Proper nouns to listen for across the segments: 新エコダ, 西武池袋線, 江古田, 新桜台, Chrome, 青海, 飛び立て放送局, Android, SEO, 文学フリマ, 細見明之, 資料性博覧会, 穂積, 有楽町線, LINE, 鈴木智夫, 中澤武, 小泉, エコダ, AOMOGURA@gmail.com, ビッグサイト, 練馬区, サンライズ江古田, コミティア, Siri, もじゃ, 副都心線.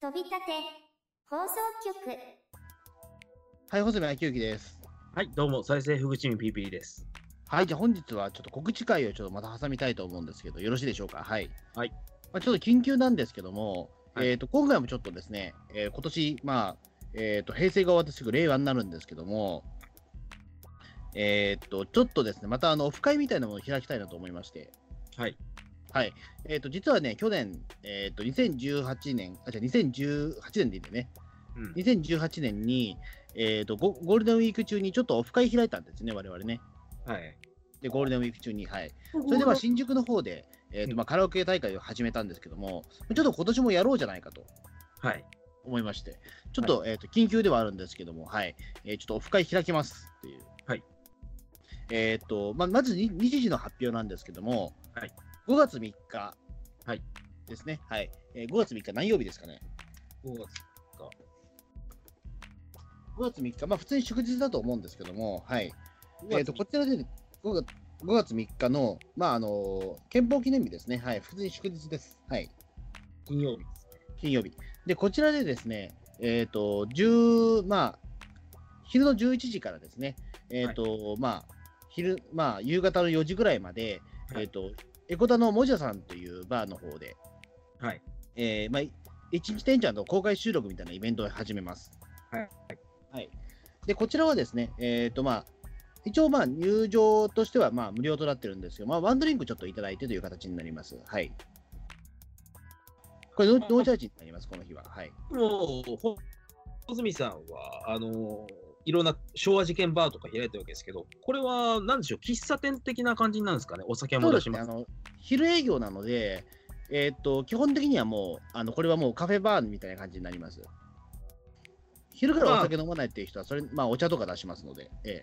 飛び立て放送局。はい、細見明之です。はい、どうも再生ふぐちみ PP です。はい、じゃあ本日はちょっと告知会をちょっとまた挟みたいと思うんですけど、よろしいでしょうか。はい、はい。まあ、ちょっと緊急なんですけども、はい、今回もちょっとですね、今年平成が終わってすぐ令和になるんですけども、ちょっとですね、またオフ会みたいなものを開きたいなと思いまして。はいはい。実はね、去年、2018年でいいんだよね、うん、2018年に、ゴールデンウィーク中にちょっとオフ会開いたんですね、我々ね。はい。で、ゴールデンウィーク中に、はい。それでは新宿の方で、カラオケ大会を始めたんですけども、ちょっと今年もやろうじゃないかと、はい、思いまして、ちょっと、緊急ではあるんですけども、はい。ちょっとオフ会開きますっていう。はい。まず日時の発表なんですけども、はい。5月3日ですね。はい。5月3日、何曜日ですかね。5月3日、まあ普通に祝日だと思うんですけども、はい。こちらで5月3日の、まあ憲法記念日ですね。はい。普通に祝日です。はい。金曜日ですね。金曜日。で、こちらでですね、昼の11時からですね、はい、夕方の4時ぐらいまで、はい、エコダのもじゃさんというバーの方で、はい。一日店長の公開収録みたいなイベントを始めます。はいはい。で、こちらはですね、一応入場としては無料となってるんですけど、ワンドリンクちょっといただいてという形になります。はい。これノーチャージになります、この日は。はい。もう穂積さんはいろんな昭和事件バーとか開いてるわけですけど、これは何でしょう、喫茶店的な感じなんですかね。お酒は戻します。そうですね、昼営業なので、基本的にはもうこれはもうカフェバーみたいな感じになります。昼からお酒飲まないっていう人はそれ、お茶とか出しますので、ええ、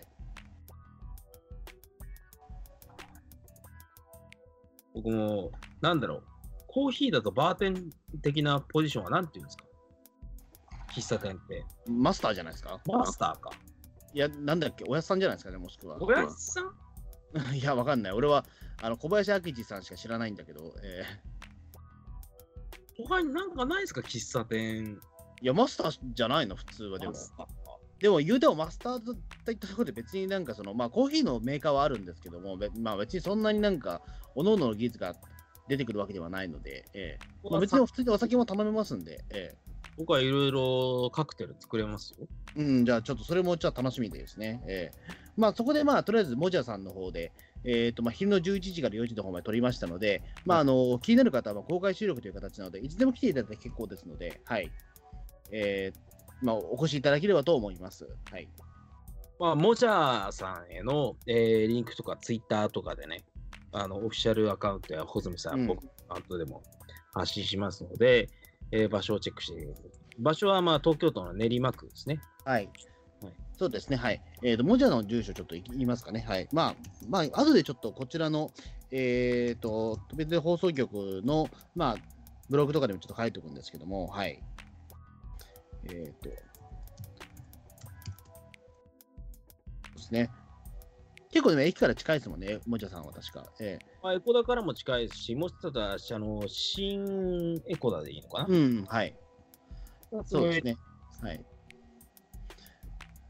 僕もコーヒーだとバーテン的なポジションは何ていうんですか。喫茶店ってマスターじゃないですか。マスターか。いや、なんだっけ、おやつさんじゃないですかね、もしくは。おやつさんいや、わかんない。俺は小林明治さんしか知らないんだけど。他になんかないですか、喫茶店。いや、マスターじゃないの、普通は。でも、言うてもマスターといったところで、別になんかコーヒーのメーカーはあるんですけども、別にそんなになんか、おのおのの技術が出てくるわけではないので、別に普通にお酒も頼めますんで、僕はいろいろカクテル作れますよ。うん、じゃあちょっとそれも楽しみですね。そこでとりあえずもじゃさんの方で、昼の11時から4時の方まで撮りましたので、気になる方は公開収録という形なので、いつでも来ていただいて結構ですので、はい。お越しいただければと思います。はい。もじゃさんへの、リンクとかツイッターとかでね、オフィシャルアカウントや穂積さん、僕のアカウントでも発信しますので、場所をチェックしてください。場所は東京都の練馬区ですね。はい。はい、そうですね。はい。もじゃの住所ちょっと言いますかね。はい。後でちょっとこちらの、飛び出て放送局の、ブログとかでもちょっと書いておくんですけども、はい。ですね。結構でも駅から近いですもんね、もじゃさんは確か。エコダからも近いし、もしかしたら新エコダでいいのかな。うん、はい。そうですね。はい。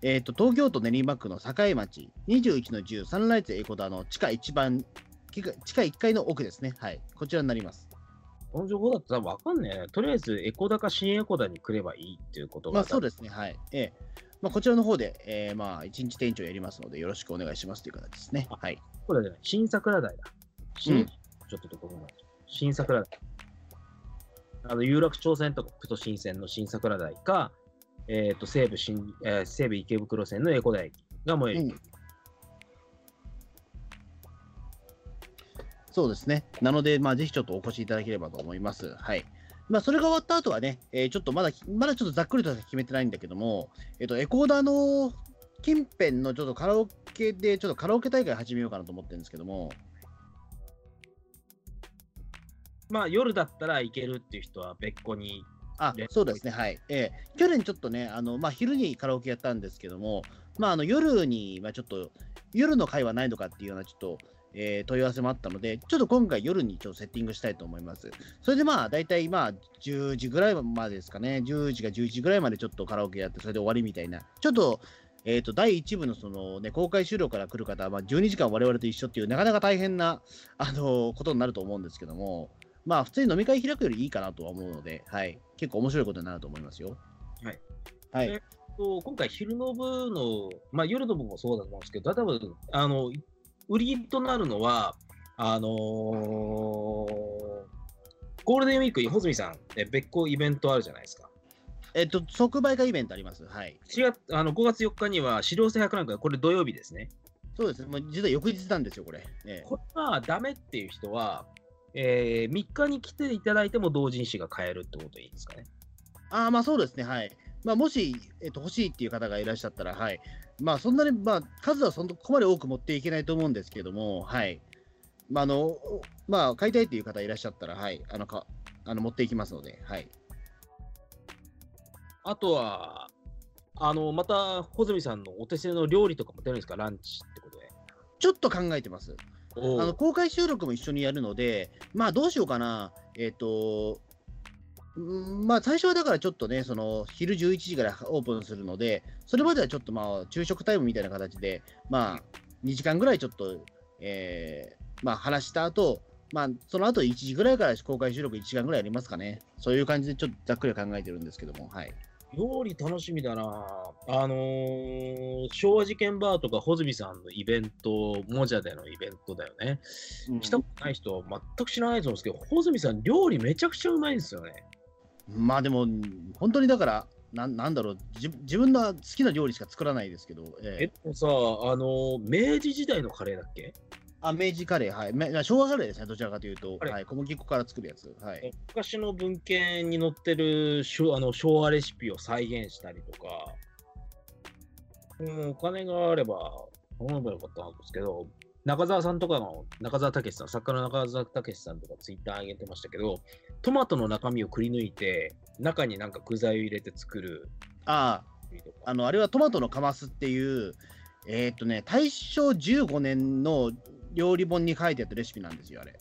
東京都練馬区の栄町、21-10サンライズエコダの地下1階の奥ですね。はい。こちらになります。この情報だと多分わかんねえ。とりあえずエコダか新エコダに来ればいいっていうことが。そうですね。はい。こちらの方で、一日店長やりますので、よろしくお願いしますという形ですね。はい。これじゃない、新桜台だ。ちょっとどこもない。新桜台。有楽町線とか副都心線の新桜台か、西武池袋線の江古田駅が最寄り。そうですね。なので、ぜひちょっとお越しいただければと思います。はい。それが終わった後はね、ちょっとまだちょっとざっくりと決めてないんだけども、エコーダーの近辺のちょっとカラオケで、ちょっとカラオケ大会始めようかなと思ってるんですけども。夜だったら行けるっていう人は別個に。そうですね。はい。去年ちょっとね、昼にカラオケやったんですけども、夜に、ちょっと、夜の会はないのかっていうような、ちょっと、問い合わせもあったので、ちょっと今回夜にセッティングしたいと思います。それでまあ大体まあ10時ぐらいまでですかね、10時か11時ぐらいまでちょっとカラオケやって、それで終わりみたいな、ちょっと、第1部のその、ね、公開終了から来る方は、まあ、12時間我々と一緒っていう、なかなか大変な、ことになると思うんですけども、まあ普通に飲み会開くよりいいかなとは思うので、はい、結構面白いことになると思いますよ。はい、はい、今回、昼の部の、まあ、夜の部もそうだと思うんですけど、多分売りとなるのは、ゴールデンウィークに穂積さん、別個イベントあるじゃないですか。即売会イベントあります。はい。5月4日には、資料性博覧会、これ土曜日ですね。そうですね。もう実は翌日なんですよ、これ。これはダメっていう人は、3日に来ていただいても同人誌が買えるってことでいいですかね。ああ、まあそうですね。はい。まあ、もし、欲しいっていう方がいらっしゃったら、はい。まあそんなに、まあ、数はそこまで多く持っていけないと思うんですけども、はい。まあ、まあ、買いたいっていう方いらっしゃったら、はい。持っていきますので、はい。あとは、また、穂積さんのお手製の料理とかも出るんですか、ランチってことで。ちょっと考えてます。公開収録も一緒にやるので、まあ、どうしようかな。まあ、最初はだからちょっとね、昼11時からオープンするので、それまではちょっとまあ、昼食タイムみたいな形で、まあ、2時間ぐらいちょっと、まあ、話した後、まあ、その後1時ぐらいから公開収録1時間ぐらいありますかね。そういう感じでちょっとざっくり考えてるんですけども、はい。料理楽しみだな。昭和事件バーとか穂積さんのイベント、もじゃでのイベントだよね。来たことない人は全く知らないと思うんですけど、穂積さん、料理めちゃくちゃうまいんですよね。まあでも、本当にだから、なんだろう、自分の好きな料理しか作らないですけど。でもさ、明治時代のカレーだっけ？明治カレー、はい、昭和カレーですね、どちらかというと、はい、小麦粉から作るやつ、はい、昔の文献に載ってる昭和レシピを再現したりとか、お金があれば頼めばよかったんですけど、中澤さんとかの、作家の中澤武さんとかツイッター上げてましたけど、トマトの中身をくり抜いて、中になんか具材を入れて作る。あれはトマトのカマスっていう、大正15年の料理本に書いてあったレシピなんですよ、あれ。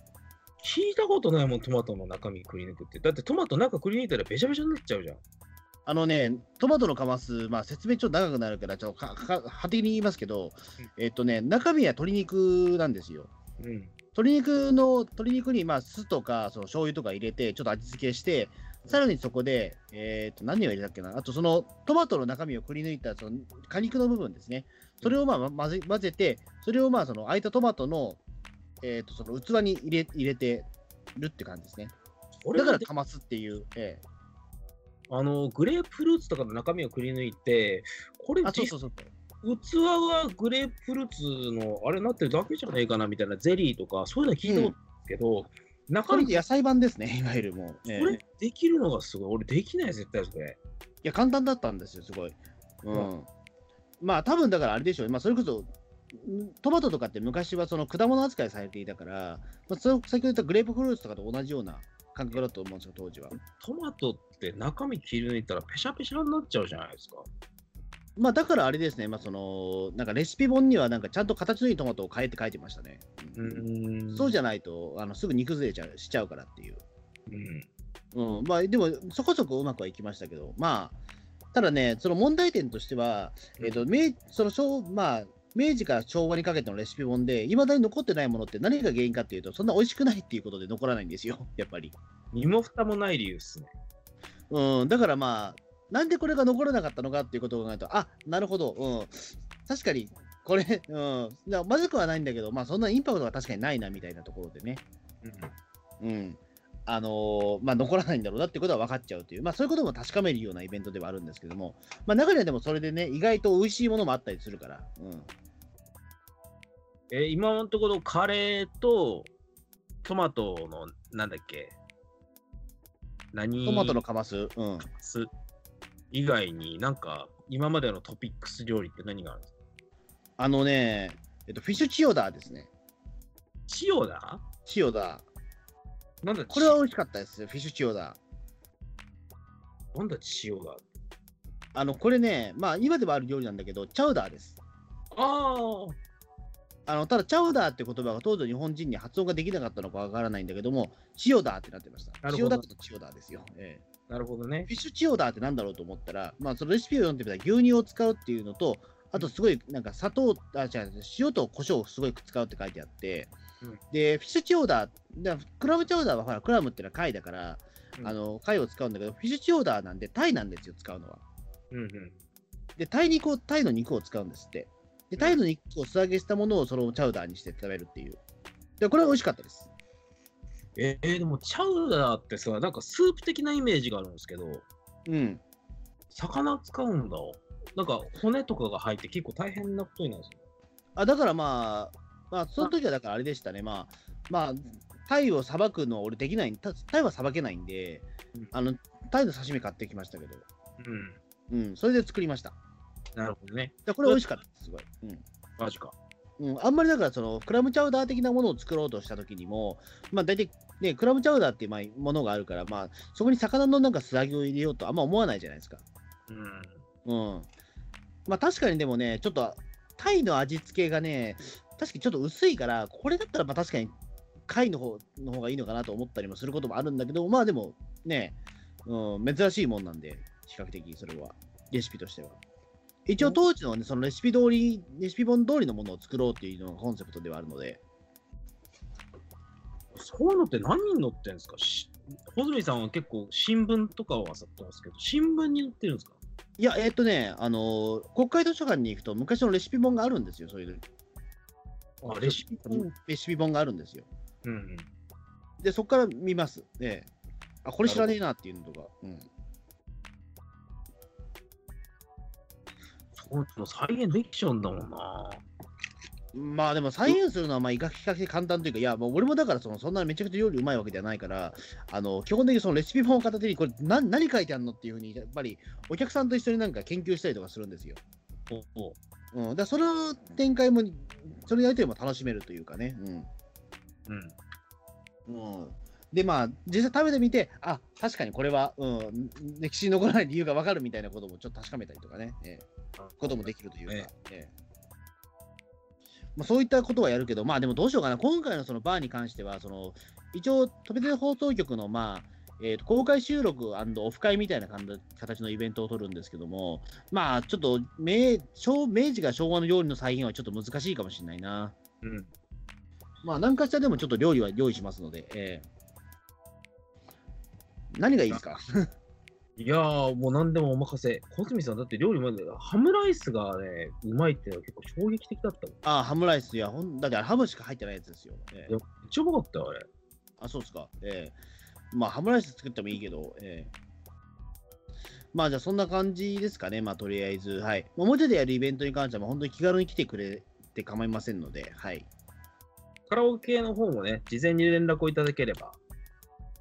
聞いたことないもん、トマトの中身くり抜くって。だってトマト中くり抜いたらべしゃべしゃになっちゃうじゃん。トマトのカマス、まあ、説明ちょっと長くなるから、ちょっと派手に言いますけど、中身は鶏肉なんですよ。うん、鶏肉に、まあ、酢とか、醤油とか入れて、ちょっと味付けして、さらにそこで、何を入れたっけな、あとそのトマトの中身をくり抜いた果肉の部分ですね、それをまあ混ぜて、それをまあ空いたトマトの、その器に入れてるって感じですね。だからかますっていう、グレープフルーツとかの中身をくり抜いて、これ、器はグレープフルーツのあれになってるだけじゃないかなみたいな、ゼリーとか、そういうの聞いたことないけど。中身野菜版ですね、いわゆるもう。これできるのがすごい。俺できない、絶対それ。いや、簡単だったんですよ、すごい。まあ、多分だからあれでしょう、まあ、それこそ、トマトとかって昔は果物扱いされていたから、まあ、先ほど言ったグレープフルーツとかと同じような感覚だと思うんですよ、当時は。トマトって中身切り抜いたら、ペシャペシャになっちゃうじゃないですか。まあ、だからあれですね、まあ、なんかレシピ本にはなんかちゃんと形のいいトマトを変えて書いてましたね。そうじゃないとすぐ煮崩れしちゃうからっていう。まあ、でも、そこそこうまくはいきましたけど、まあ、ただね、その問題点としては、明治から昭和にかけてのレシピ本で、いまだに残ってないものって何が原因かっていうと、そんな美味しくないっていうことで残らないんですよ、やっぱり。身も蓋もない理由っすね。だからまあ、なんでこれが残らなかったのかっていうことを考えると、あ、なるほど、確かに、これ、まずくはないんだけど、まあ、そんなインパクトは確かにないなみたいなところでね、まあ、残らないんだろうなってことは分かっちゃうという、まあ、そういうことも確かめるようなイベントではあるんですけども、まあ、中にはでもそれでね、意外と美味しいものもあったりするから。今のところ、カレーとトマトの、なんだっけ、トマトのカマス。以外になんか今までのトピックス料理って何があるんですか？フィッシュチオダーですね。チオダー？チオダー。なんだこれは美味しかったですよ、フィッシュチオダー。なんだチオダー？これね、まあ今ではある料理なんだけど、チャウダーです。ああ。ただチャウダーって言葉が当時日本人に発音ができなかったのかわからないんだけども、チオダーってなってました。チオダーとチオダーですよ。なるほどね。フィッシュチオダーってなんだろうと思ったら、まあ、そのレシピを読んでみたら牛乳を使うっていうのと、あとすごいなんか砂糖、塩と胡椒をすごい使うって書いてあって、うん、でフィッシュチオダー、クラムチオダーはほらクラムってのは貝だから、うん、貝を使うんだけど、フィッシュチオダーなんでタイなんですよ、使うのは。うんうん、でタイの肉を使うんですって。でタイの肉を素揚げしたものをそのチャウダーにして食べるっていう。でこれは美味しかったです。でもチャウダーってさ、なんかスープ的なイメージがあるんですけど、うん。魚使うんだ。なんか骨とかが入って結構大変なことになるんですよ。だからまあ、その時はだからあれでしたね。まあ、タイをさばくのは俺できない。タイはさばけないんで、うん、タイの刺身買ってきましたけど。うん。うん。それで作りました。なるほどね。これ美味しかったです、すごい。うん。マジか。うん、あんまりだからそのクラムチャウダー的なものを作ろうとした時にも、まあ大体ね、クラムチャウダーっていうものがあるから、まあそこに魚のなんか素揚げを入れようとあんま思わないじゃないですか。うん。まあ確かにでもね、ちょっとタイの味付けがね、確かにちょっと薄いから、これだったらまあ確かに貝の方がいいのかなと思ったりもすることもあるんだけど、まあでもね、珍しいもんなんで、比較的それは、レシピとしては。一応当時のね、そのレシピ本通りのものを作ろうっていうのがコンセプトではあるので。そういうのって何に載ってるんですか？穂積さんは結構新聞とかは漁ってますけど、新聞に載ってるんですか？いや、国会図書館に行くと昔のレシピ本があるんですよ、そういう。レシピ本があるんですよ。うんうん。で、そこから見ます。これ知らねえなっていうのとか。うん。再現できちゃうんだもんな。まあでも再現するのはまあ比較的簡単というか、いや、もう俺もだからそんなめちゃくちゃ料理うまいわけではないから、基本的にそのレシピ本を片手にこれ何書いてあるのっていうふうにやっぱりお客さんと一緒になんか研究したりとかするんですよ。だからその展開もそれやりとりも楽しめるというかね。でまあ実際食べてみて、あ、確かにこれは、歴史に残らない理由が分かるみたいなこともちょっと確かめたりとかね、こともできるというか、そういったことはやるけど、まあでもどうしようかな、今回のそのバーに関しては、その一応、飛び出し放送局の、公開収録&オフ会みたいな形のイベントを取るんですけども、まあちょっと明治が昭和の料理の再現はちょっと難しいかもしれないな。まあ何かしらでもちょっと料理は用意しますので。何がいいですか？いやー、もう何でもお任せ。小泉さん、だって料理までハムライスがね、うまいっていうのは結構衝撃的だったもん。ハムライス、いや、だってハムしか入ってないやつですよ。めっちゃうまかったよ、あれ。そうですか。まあ、ハムライス作ってもいいけど、まあ、じゃあ、そんな感じですかね、まあ、とりあえず。表でやるイベントに関しては、本当に気軽に来てくれて構いませんので、カラオケの方もね、事前に連絡をいただければ。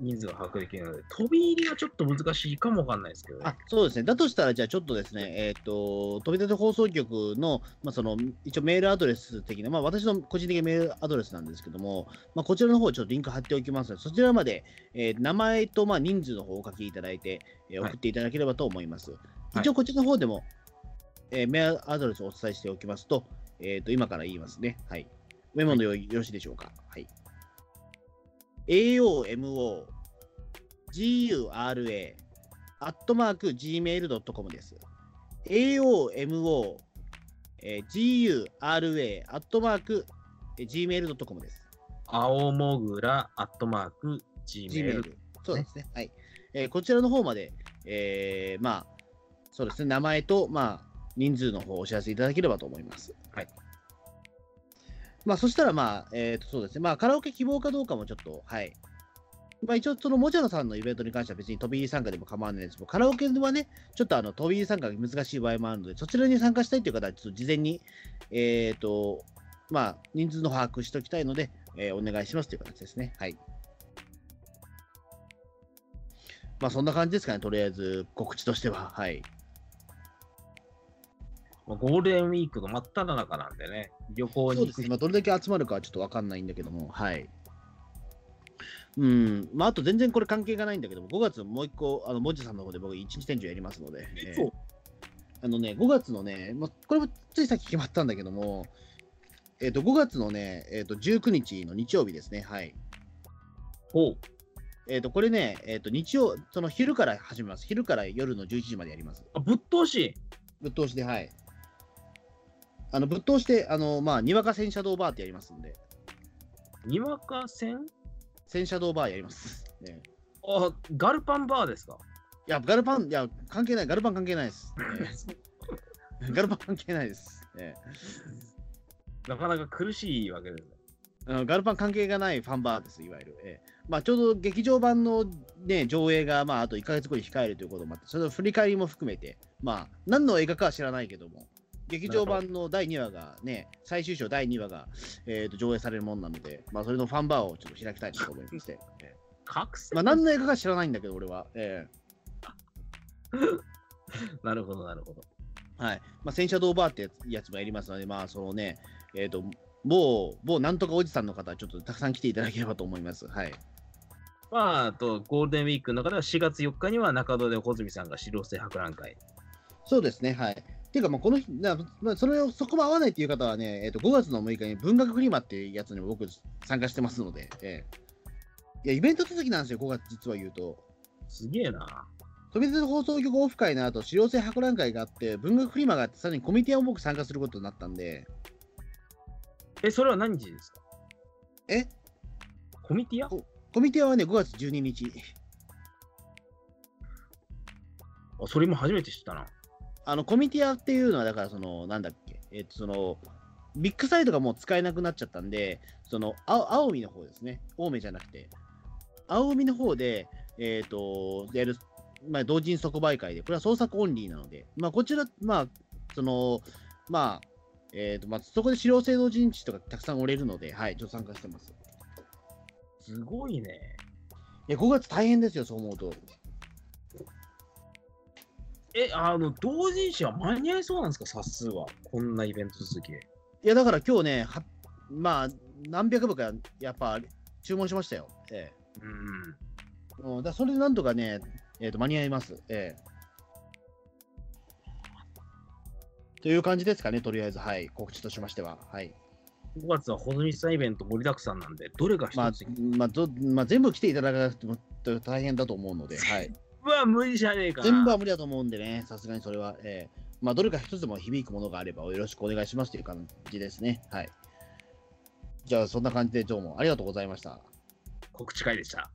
人数が把握できるので、飛び入りはちょっと難しいかもわかんないですけどね。そうですね。だとしたら、じゃあちょっとですね、飛び出し放送局の、その、一応メールアドレス的な、私の個人的なメールアドレスなんですけども、こちらの方、ちょっとリンク貼っておきますので、そちらまで、名前と、人数の方をお書きいただいて、送っていただければと思います。一応、こちらの方でも、メールアドレスをお伝えしておきますと、今から言いますね。メモの用意、よろしいでしょうか。AOMOGURA@gmail.com です。AOMOGURA@gmail.com です。AOmogura@gmail。そうですね。こちらの方まで、そうですね、名前と、人数の方をお知らせいただければと思います。そしたら、そうですね、カラオケ希望かどうかもちょっと、一応、その、もちゃらさんのイベントに関しては別に飛び入り参加でも構わないですけど、カラオケはね、ちょっと飛び入り参加が難しい場合もあるので、そちらに参加したいという方は、ちょっと事前に、人数の把握しておきたいので、お願いしますという形ですね。そんな感じですかね、とりあえず、告知としては。ゴールデンウィークの真っただ中なんでね、旅行に行く。そうですね、どれだけ集まるかはちょっと分かんないんだけども、あと全然これ関係がないんだけども、5月もう一個、もじさんの方で僕、一日店長やりますので、5月のね、これもついさっき決まったんだけども、5月のね、19日の日曜日ですね。はい。ほう。これね、日曜、その昼から始めます。昼から夜の11時までやります。あ、ぶっ通し。ぶっ通しで、はい。ぶっ通して、まあ、にわか洗車道バーってやりますんで。にわか洗車道バーやります。ね、あ、ガルパンバーですか？いや、ガルパン、いや、関係ない、ガルパン関係ないです。ね、ガルパン関係ないです。ね、なかなか苦しいわけですね。ガルパン関係がないファンバーです、いわゆる。まあ、ちょうど劇場版の、ね、上映が、まあ、あと1ヶ月後に控えるということもあって、その振り返りも含めて、まあ、何の映画かは知らないけども、劇場版の第2話が、ね、最終章第2話が、上映されるもんなので、まあ、それのファンバーをちょっと開きたいと思いまして。まあ、何の映画か知らないんだけど、俺は。なるほど、なるほど。はい。まあ、洗車道バーってやつもやりますので、まあ、そのね、某なんとかおじさんの方、ちょっとたくさん来ていただければと思います。はい。まあ、あと、ゴールデンウィークの中では4月4日には中戸で穂積さんが資料性博覧会。そうですね、はい。っていうか、まあ、この日、まあ、そこも合わないっていう方はね、5月の6日に文学フリマっていうやつにも僕参加してますので、いや、イベント続きなんですよ、5月実は言うと。すげえな。飛び出放送局オフ会の後、資料性博覧会があって、文学フリマがあって、さらにコミュニティを僕参加することになったんで、それは何日ですか？コミティア？コミティアはね、5月12日。あ、それも初めて知ったな。コミティアっていうのは、だから、なんだっけ、ビッグサイトがもう使えなくなっちゃったんで、青海の方ですね。青梅じゃなくて。青海の方で、やる、まあ、同人即売会で、これは創作オンリーなので、まあ、こちら、まあ、まあ、まあ、そこで資料性同人誌とかたくさん折れるので、はい、ちょっと参加してます。すごいね。いや、5月大変ですよ、そう思うと。同人誌は間に合いそうなんですか、冊数は。こんなイベント続き。いや、だから今日ね、まあ、何百部かやっぱ注文しましたよ。うん。だそれでなんとかね、間に合います。という感じですかね、とりあえず、はい、告知としましては。はい、5月は穂積さんイベント盛りだくさんなんで、どれが一つ、まあ、全部来ていただかなくても大変だと思うので、はい、全部は無理じゃねえかな。全部は無理だと思うんでね、さすがにそれは、まあ、どれか一つでも響くものがあればよろしくお願いしますという感じですね。はい、じゃあ、そんな感じで、どうもありがとうございました。告知会でした。